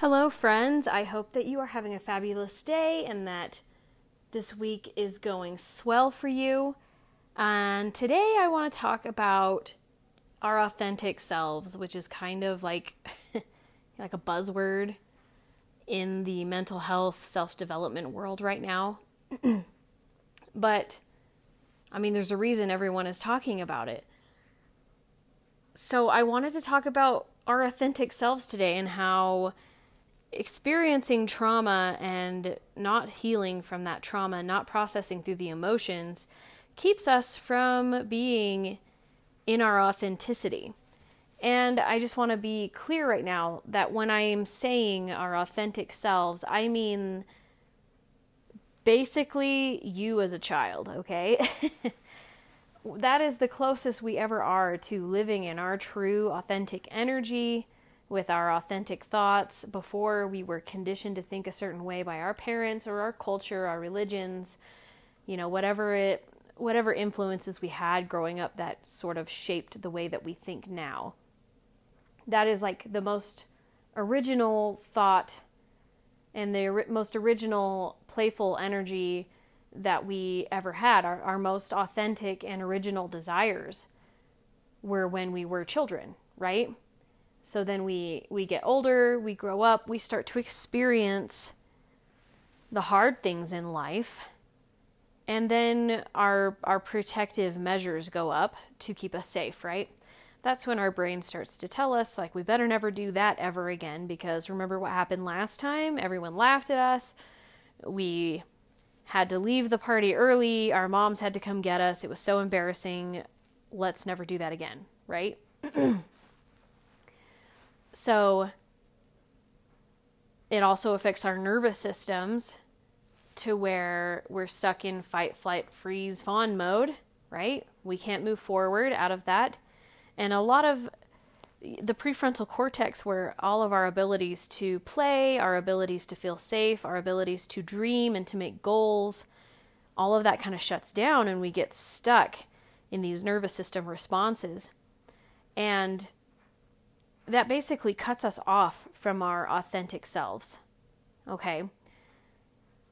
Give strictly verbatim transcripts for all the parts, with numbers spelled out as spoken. Hello friends, I hope that you are having a fabulous day and that this week is going swell for you. And today I want to talk about our authentic selves, which is kind of like, like a buzzword in the mental health self-development world right now. But, I mean, there's a reason everyone is talking about it. So I wanted to talk about our authentic selves today and how experiencing trauma and not healing from that trauma, not processing through the emotions, keeps us from being in our authenticity. And I just want to be clear right now that when I am saying our authentic selves, I mean basically you as a child, okay? That is the closest we ever are to living in our true authentic energy, with our authentic thoughts before we were conditioned to think a certain way by our parents or our culture, our religions, you know, whatever it, whatever influences we had growing up that sort of shaped the way that we think now. That is like the most original thought and the most original playful energy that we ever had. Our, our most authentic and original desires were when we were children, right? So then we, we get older, we grow up, we start to experience the hard things in life. And then our, our protective measures go up to keep us safe, right? That's when our brain starts to tell us, like, we better never do that ever again, because remember what happened last time? Everyone laughed at us. We had to leave the party early. Our moms had to come get us. It was so embarrassing. Let's never do that again, right? So it also affects our nervous systems to where we're stuck in fight, flight, freeze, fawn mode, right? We can't move forward out of that. And a lot of the prefrontal cortex, where all of our abilities to play, our abilities to feel safe, our abilities to dream and to make goals, all of that kind of shuts down and we get stuck in these nervous system responses. And that basically cuts us off from our authentic selves, okay?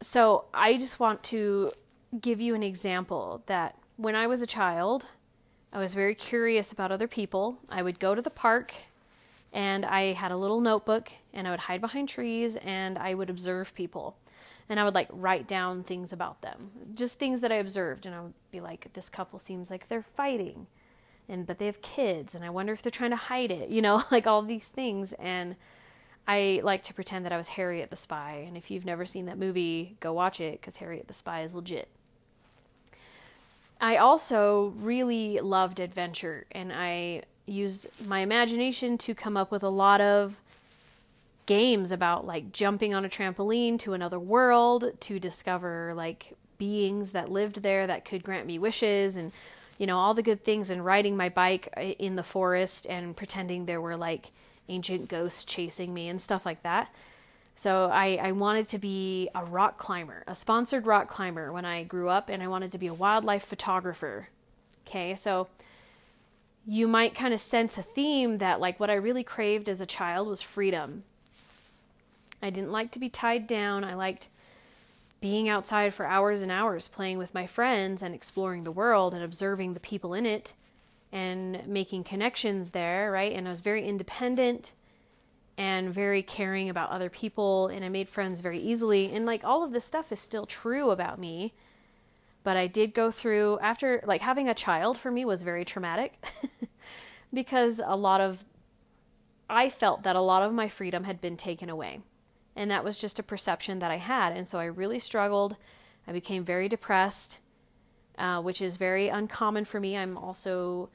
So I just want to give you an example that when I was a child, I was very curious about other people. I would go to the park, and I had a little notebook, and I would hide behind trees, and I would observe people. And I would, like, write down things about them, just things that I observed, and I would be like, this couple seems like they're fighting. And, but they have kids, and I wonder if they're trying to hide it, you know, like all these things. And I like to pretend that I was Harriet the Spy. And if you've never seen that movie, go watch it, because Harriet the Spy is legit. I also really loved adventure, and I used my imagination to come up with a lot of games about, like, jumping on a trampoline to another world to discover, like, beings that lived there that could grant me wishes, and you know, all the good things, and riding my bike in the forest and pretending there were, like, ancient ghosts chasing me and stuff like that. So I, I wanted to be a rock climber, a sponsored rock climber when I grew up, and I wanted to be a wildlife photographer. Okay, so you might kind of sense a theme that, like, what I really craved as a child was freedom. I didn't like to be tied down. I liked being outside for hours and hours, playing with my friends and exploring the world and observing the people in it and making connections there, right? And I was very independent and very caring about other people, and I made friends very easily. And, like, all of this stuff is still true about me, but I did go through, after, like, having a child for me was very traumatic because a lot of, I felt that a lot of my freedom had been taken away. And that was just a perception that I had. And so I really struggled. I became very depressed, uh, which is very uncommon for me. I'm also,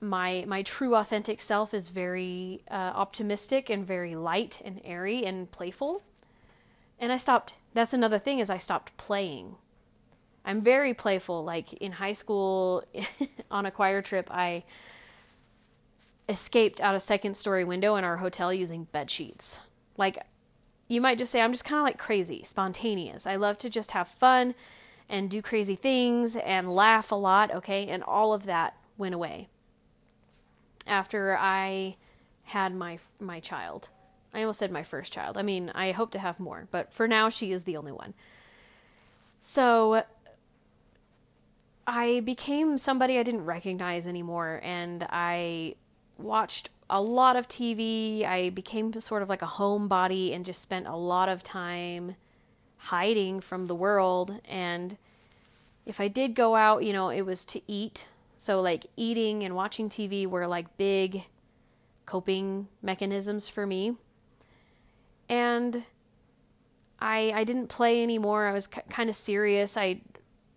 my my true authentic self is very uh, optimistic and very light and airy and playful. And I stopped, that's another thing, is I stopped playing. I'm very playful. Like, in high school, on a choir trip, I escaped out a second story window in our hotel using bed sheets. Like, you might just say, I'm just kind of, like, crazy, spontaneous. I love to just have fun and do crazy things and laugh a lot, okay? And all of that went away after I had my my child. I almost said my first child. I mean, I hope to have more, but for now she is the only one. So I became somebody I didn't recognize anymore, and I watched a lot of T V. I became sort of like a homebody and just spent a lot of time hiding from the world. And if I did go out, you know, it was to eat. So like eating and watching T V were like big coping mechanisms for me. And I, I didn't play anymore. I was k- kind of serious. I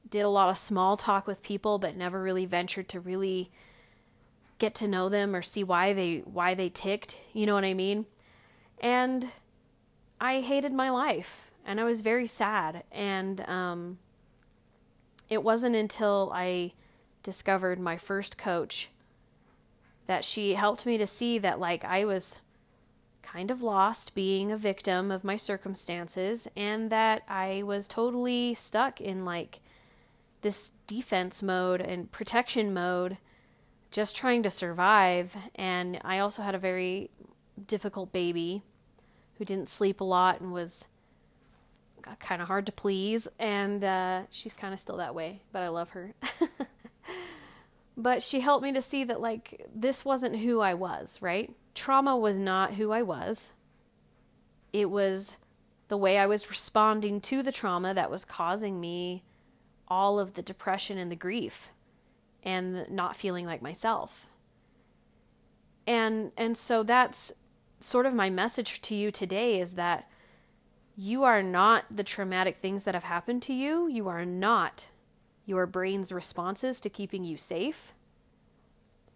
did a lot of small talk with people, but never really ventured to really get to know them or see why they, why they ticked. You know what I mean? And I hated my life and I was very sad. And, um, it wasn't until I discovered my first coach that she helped me to see that, like, I was kind of lost being a victim of my circumstances, and that I was totally stuck in like this defense mode and protection mode, just trying to survive. And I also had a very difficult baby who didn't sleep a lot and was kind of hard to please. And uh, she's kind of still that way, but I love her. But she helped me to see that, like, this wasn't who I was, right? Trauma was not who I was. It was the way I was responding to the trauma that was causing me all of the depression and the grief and not feeling like myself. And, and so that's sort of my message to you today, is that you are not the traumatic things that have happened to you. You are not your brain's responses to keeping you safe.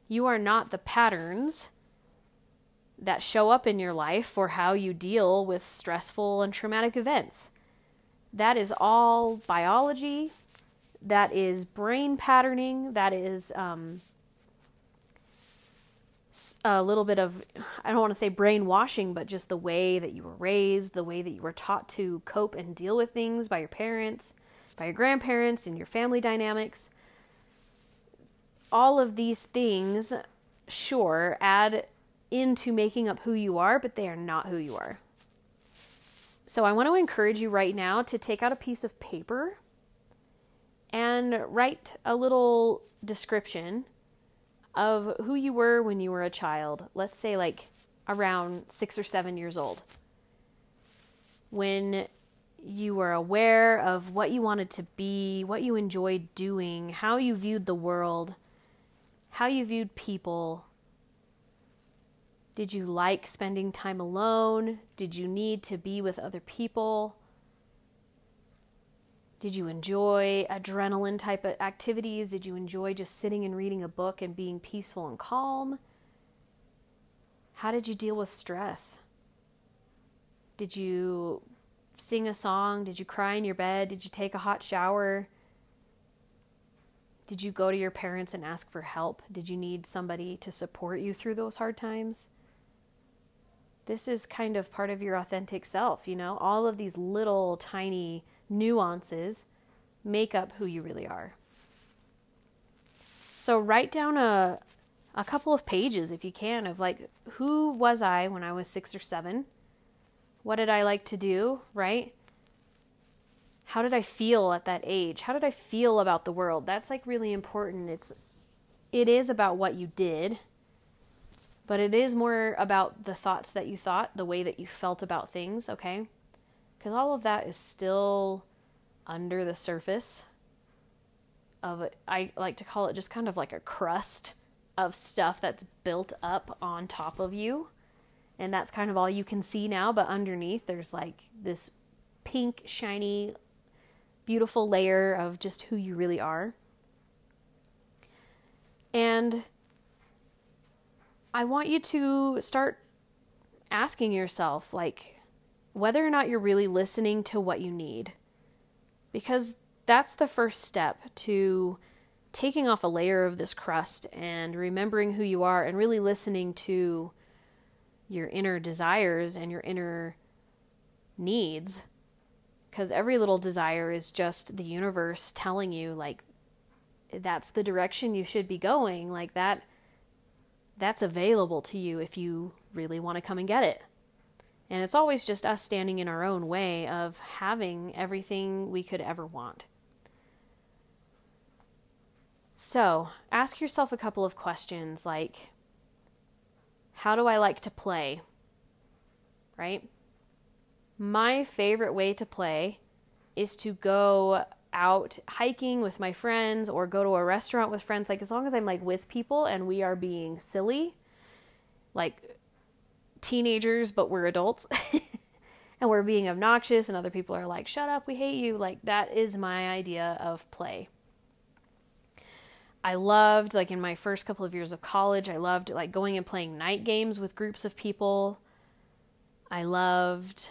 You are not the patterns that show up in your life for how you deal with stressful and traumatic events. That is all biology. That is brain patterning. That is um, a little bit of, I don't want to say brainwashing, but just the way that you were raised, the way that you were taught to cope and deal with things by your parents, by your grandparents, and your family dynamics. All of these things, sure, add into making up who you are, but they are not who you are. So I want to encourage you right now to take out a piece of paper and write a little description of who you were when you were a child. Let's say like around six or seven years old, when you were aware of what you wanted to be, what you enjoyed doing, how you viewed the world, how you viewed people. Did you like spending time alone? Did you need to be with other people? Did you enjoy adrenaline type of activities? Did you enjoy just sitting and reading a book and being peaceful and calm? How did you deal with stress? Did you sing a song? Did you cry in your bed? Did you take a hot shower? Did you go to your parents and ask for help? Did you need somebody to support you through those hard times? This is kind of part of your authentic self, you know? All of these little tiny nuances make up who you really are. So write down a a couple of pages, if you can, of like, who was I when I was six or seven? What did I like to do, right? How did I feel at that age? How did I feel about the world? That's like really important. It's, it is about what you did, but it is more about the thoughts that you thought, the way that you felt about things, okay? Because all of that is still under the surface of, I like to call it just kind of like a crust of stuff that's built up on top of you. And that's kind of all you can see now, but underneath there's like this pink, shiny, beautiful layer of just who you really are. And I want you to start asking yourself, like, whether or not you're really listening to what you need. Because that's the first step to taking off a layer of this crust and remembering who you are and really listening to your inner desires and your inner needs, because every little desire is just the universe telling you, like, that's the direction you should be going, like that that's available to you if you really want to come and get it. And it's always just us standing in our own way of having everything we could ever want. So ask yourself a couple of questions like, how do I like to play? Right? My favorite way to play is to go out hiking with my friends or go to a restaurant with friends. Like, as long as I'm like with people and we are being silly, like teenagers, but we're adults and we're being obnoxious and other people are like, shut up, we hate you. Like, that is my idea of play. I loved, like in my first couple of years of college, I loved like going and playing night games with groups of people. I loved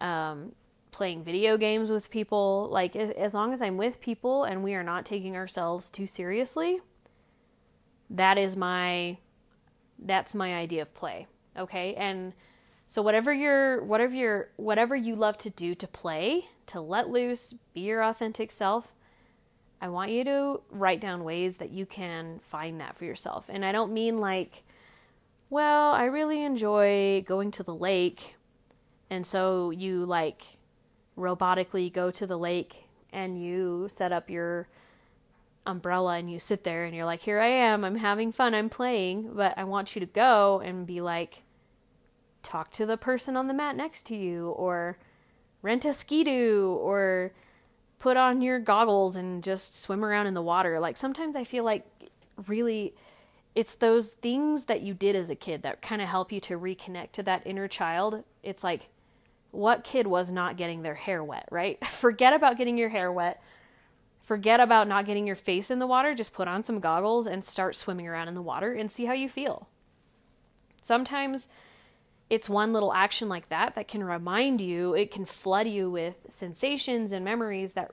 um, playing video games with people. Like, as long as I'm with people and we are not taking ourselves too seriously, that is my, that's my idea of play. Okay. And so whatever your, whatever your, whatever you love to do to play, to let loose, be your authentic self, I want you to write down ways that you can find that for yourself. And I don't mean like, well, I really enjoy going to the lake, and so you like robotically go to the lake and you set up your umbrella and you sit there and you're like, here I am, I'm having fun, I'm playing. But I want you to go and be like, talk to the person on the mat next to you, or rent a Ski-Doo, or put on your goggles and just swim around in the water. Like, sometimes I feel like really it's those things that you did as a kid that kind of help you to reconnect to that inner child. It's like, what kid was not getting their hair wet, right? Forget about getting your hair wet. Forget about not getting your face in the water. Just put on some goggles and start swimming around in the water and see how you feel. Sometimes it's one little action like that that can remind you, it can flood you with sensations and memories that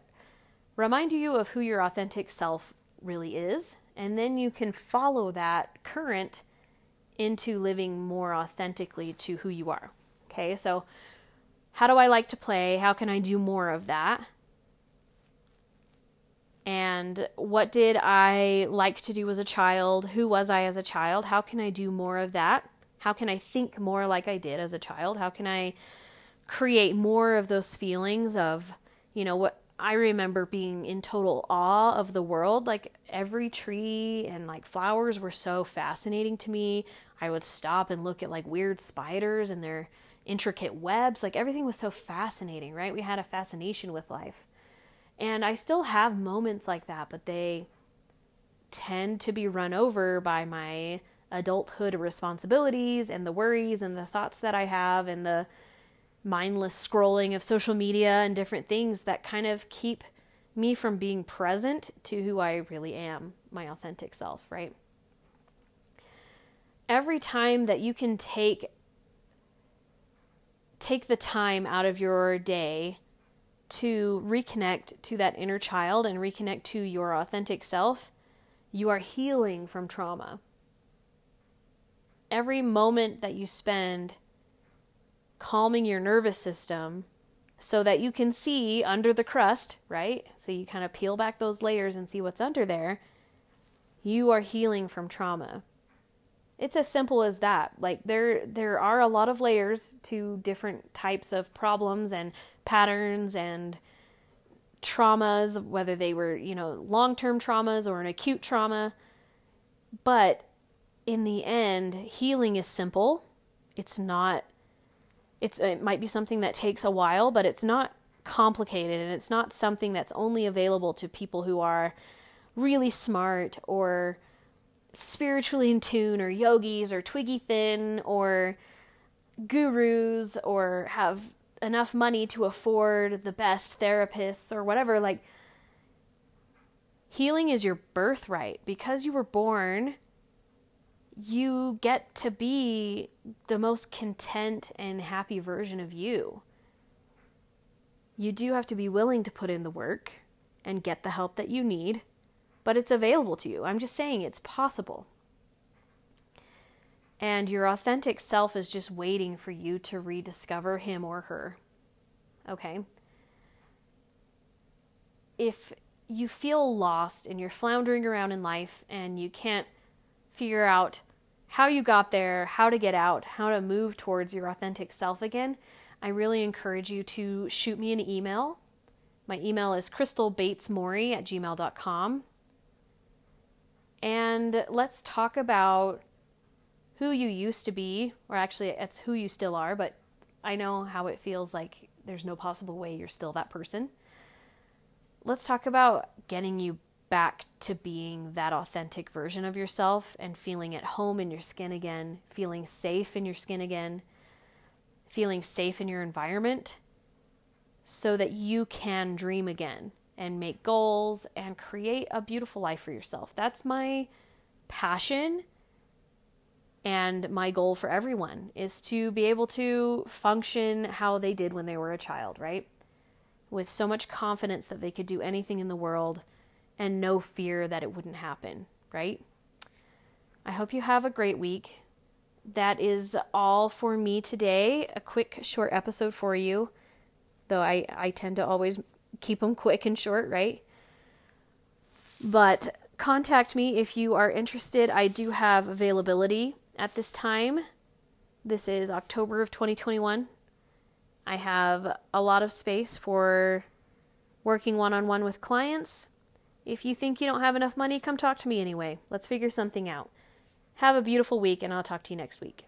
remind you of who your authentic self really is. And then you can follow that current into living more authentically to who you are. Okay, so how do I like to play? How can I do more of that? And what did I like to do as a child? Who was I as a child? How can I do more of that? How can I think more like I did as a child? How can I create more of those feelings of, you know, what I remember being in total awe of the world. Like, every tree and like flowers were so fascinating to me. I would stop and look at like weird spiders and their intricate webs. Like, everything was so fascinating, right? We had a fascination with life. And I still have moments like that, but they tend to be run over by my adulthood responsibilities and the worries and the thoughts that I have and the mindless scrolling of social media and different things that kind of keep me from being present to who I really am, my authentic self, right? Every time that you can take take the time out of your day to reconnect to that inner child and reconnect to your authentic self, you are healing from trauma. Every moment that you spend calming your nervous system so that you can see under the crust, right? So you kind of peel back those layers and see what's under there. You are healing from trauma. It's as simple as that. Like, there, there are a lot of layers to different types of problems and patterns and traumas, whether they were, you know, long-term traumas or an acute trauma. But in the end, healing is simple. It's not, it's, it might be something that takes a while, but it's not complicated, and it's not something that's only available to people who are really smart or spiritually in tune or yogis or twiggy thin or gurus or have enough money to afford the best therapists or whatever. Like, healing is your birthright. Because you were born, you get to be the most content and happy version of you. You do have to be willing to put in the work and get the help that you need, but it's available to you. I'm just saying it's possible. And your authentic self is just waiting for you to rediscover him or her. Okay? If you feel lost and you're floundering around in life and you can't figure out how you got there, how to get out, how to move towards your authentic self again, I really encourage you to shoot me an email. My email is crystal bates morey at gmail dot com. And let's talk about who you used to be, or actually it's who you still are, but I know how it feels like there's no possible way you're still that person. Let's talk about getting you back to being that authentic version of yourself and feeling at home in your skin again, feeling safe in your skin again, feeling safe in your environment, so that you can dream again and make goals and create a beautiful life for yourself. That's my passion and my goal for everyone, is to be able to function how they did when they were a child, right? With so much confidence that they could do anything in the world and no fear that it wouldn't happen, right? I hope you have a great week. That is all for me today. A quick, short episode for you, though I, I tend to always keep them quick and short, right? But contact me if you are interested. I do have availability at this time. This is October of twenty twenty-one. I have a lot of space for working one-on-one with clients. If you think you don't have enough money, come talk to me anyway. Let's figure something out. Have a beautiful week, and I'll talk to you next week.